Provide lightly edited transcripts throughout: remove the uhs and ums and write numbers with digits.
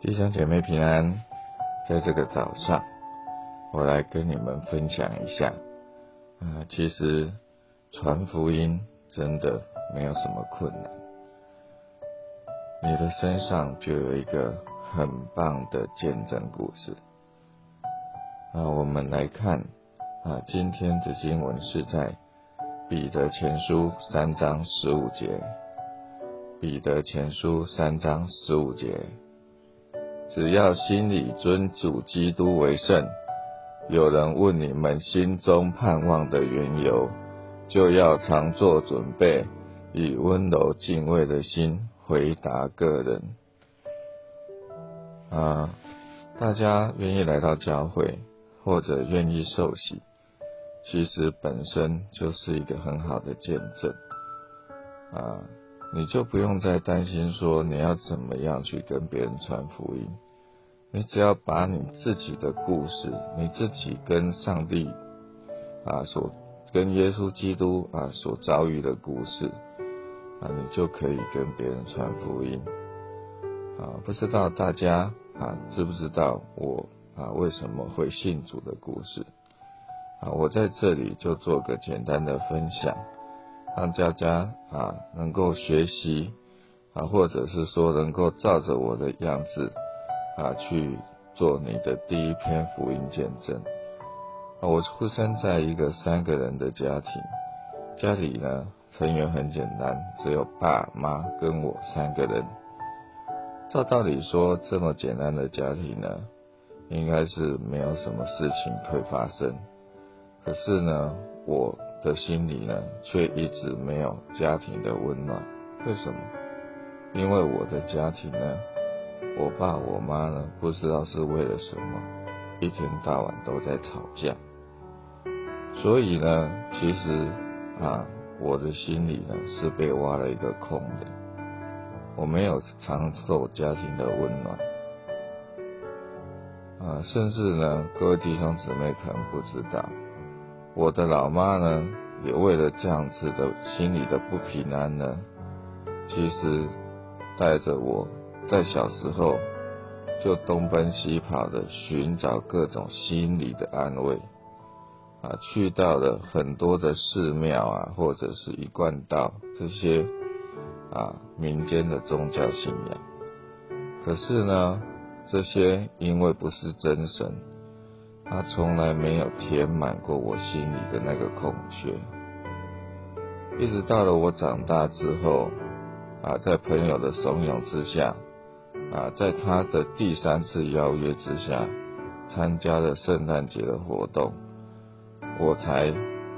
弟兄姐妹平安，在这个早上，我来跟你们分享一下。其实传福音真的没有什么困难，你的身上就有一个很棒的见证故事。我们来看今天的经文是在彼得前书3章15节。彼得前书3章15节，只要心里尊主基督为圣，有人问你们心中盼望的缘由，就要常做准备，以温柔敬畏的心回答个人。大家愿意来到教会，或者愿意受洗，其实本身就是一个很好的见证。你就不用再担心说你要怎么样去跟别人传福音，你只要把你自己的故事，你自己跟上帝跟耶稣基督所遭遇的故事，你就可以跟别人传福音。不知道大家知不知道我为什么会信主的故事。我在这里就做个简单的分享，让大家能够学习，或者是说能够照着我的样子去做你的第一篇福音见证。我出生在一个3个人的家庭，家里呢成员很简单，只有爸妈跟我3个人。照道理说，这么简单的家庭呢，应该是没有什么事情会发生。可是呢，我的心里呢，却一直没有家庭的温暖。为什么？因为我的家庭呢，我爸我妈呢，不知道是为了什么，一天到晚都在吵架。所以呢，其实我的心里呢，是被挖了一个空的。我没有尝受家庭的温暖。甚至呢，各位弟兄姊妹可能不知道，我的老妈呢，也为了这样子的心里的不平安呢，其实带着我在小时候就东奔西跑的寻找各种心理的安慰，去到了很多的寺庙或者是一贯道这些民间的宗教信仰。可是呢，这些因为不是真神，他从来没有填满过我心里的那个空缺。一直到了我长大之后，在朋友的怂恿之下，在他的第3次邀约之下，参加了圣诞节的活动，我才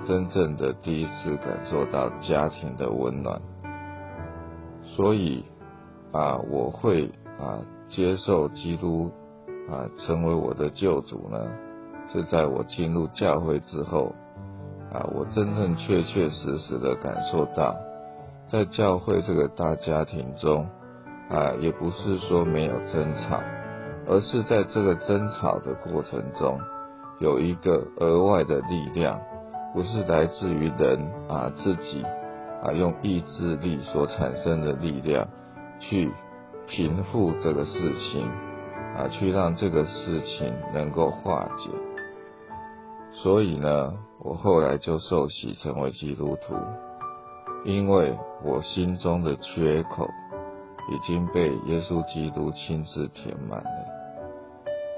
真正的第一次感受到家庭的温暖。所以我会接受基督成为我的救主呢，是在我进入教会之后，我真正确实的感受到，在教会这个大家庭中，也不是说没有争吵，而是在这个争吵的过程中，有一个额外的力量，不是来自于人自己用意志力所产生的力量，去平复这个事情，去让这个事情能够化解。所以呢，我后来就受洗成为基督徒，因为我心中的缺口已经被耶稣基督亲自填满了。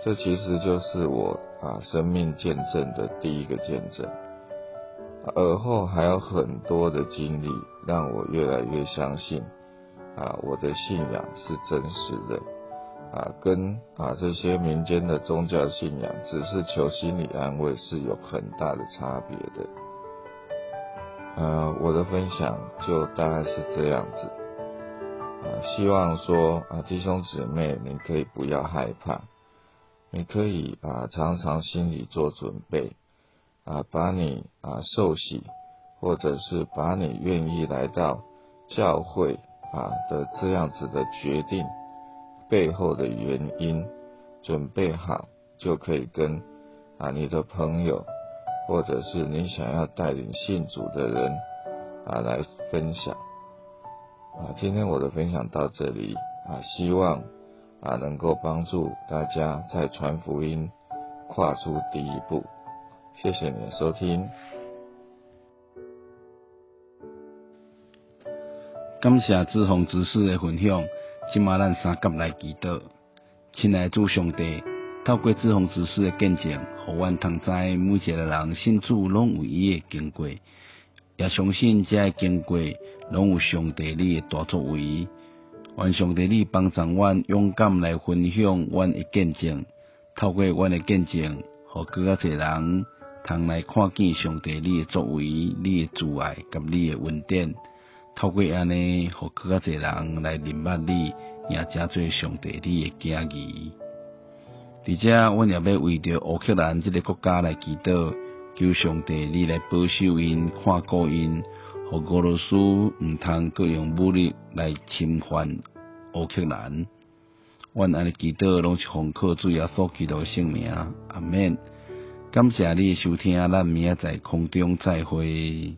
这其实就是我生命见证的第一个见证。而后还有很多的经历让我越来越相信我的信仰是真实的，跟这些民间的宗教信仰只是求心理安慰是有很大的差别的。我的分享就大概是这样子。希望说弟兄姊妹，你可以不要害怕，你可以常常心里做准备，把你受洗，或者是把你愿意来到教会的这样子的决定背后的原因准备好，就可以跟你的朋友，或者是你想要带领信主的人来分享。今天我的分享到这里，希望它能够帮助大家在传福音跨出第一步。谢谢你的收听，感谢志宏执事的分享。现在我们三甲来祈祷。亲爱的主上帝，透过志宏执事的见证，让我们通知每一个人信主拢有伊的经过，也相信这些经过拢有上帝你的大作为。愿上帝你帮助我们勇敢来分享我们的见证，透过我们的见证，让更多人通来看见上帝你的作为、你的慈爱及你的恩典。透过安尼，让更加侪人来认识你，也真侪上帝你的家己。而且，阮也要为着乌克兰这个国家来祈祷，求上帝你来保守因、看顾因，让俄罗斯唔通各用武力来侵犯乌克兰。阮安尼祈祷，拢是奉靠主耶稣基督的圣名，阿门。感谢你收听，咱明仔在空中再会。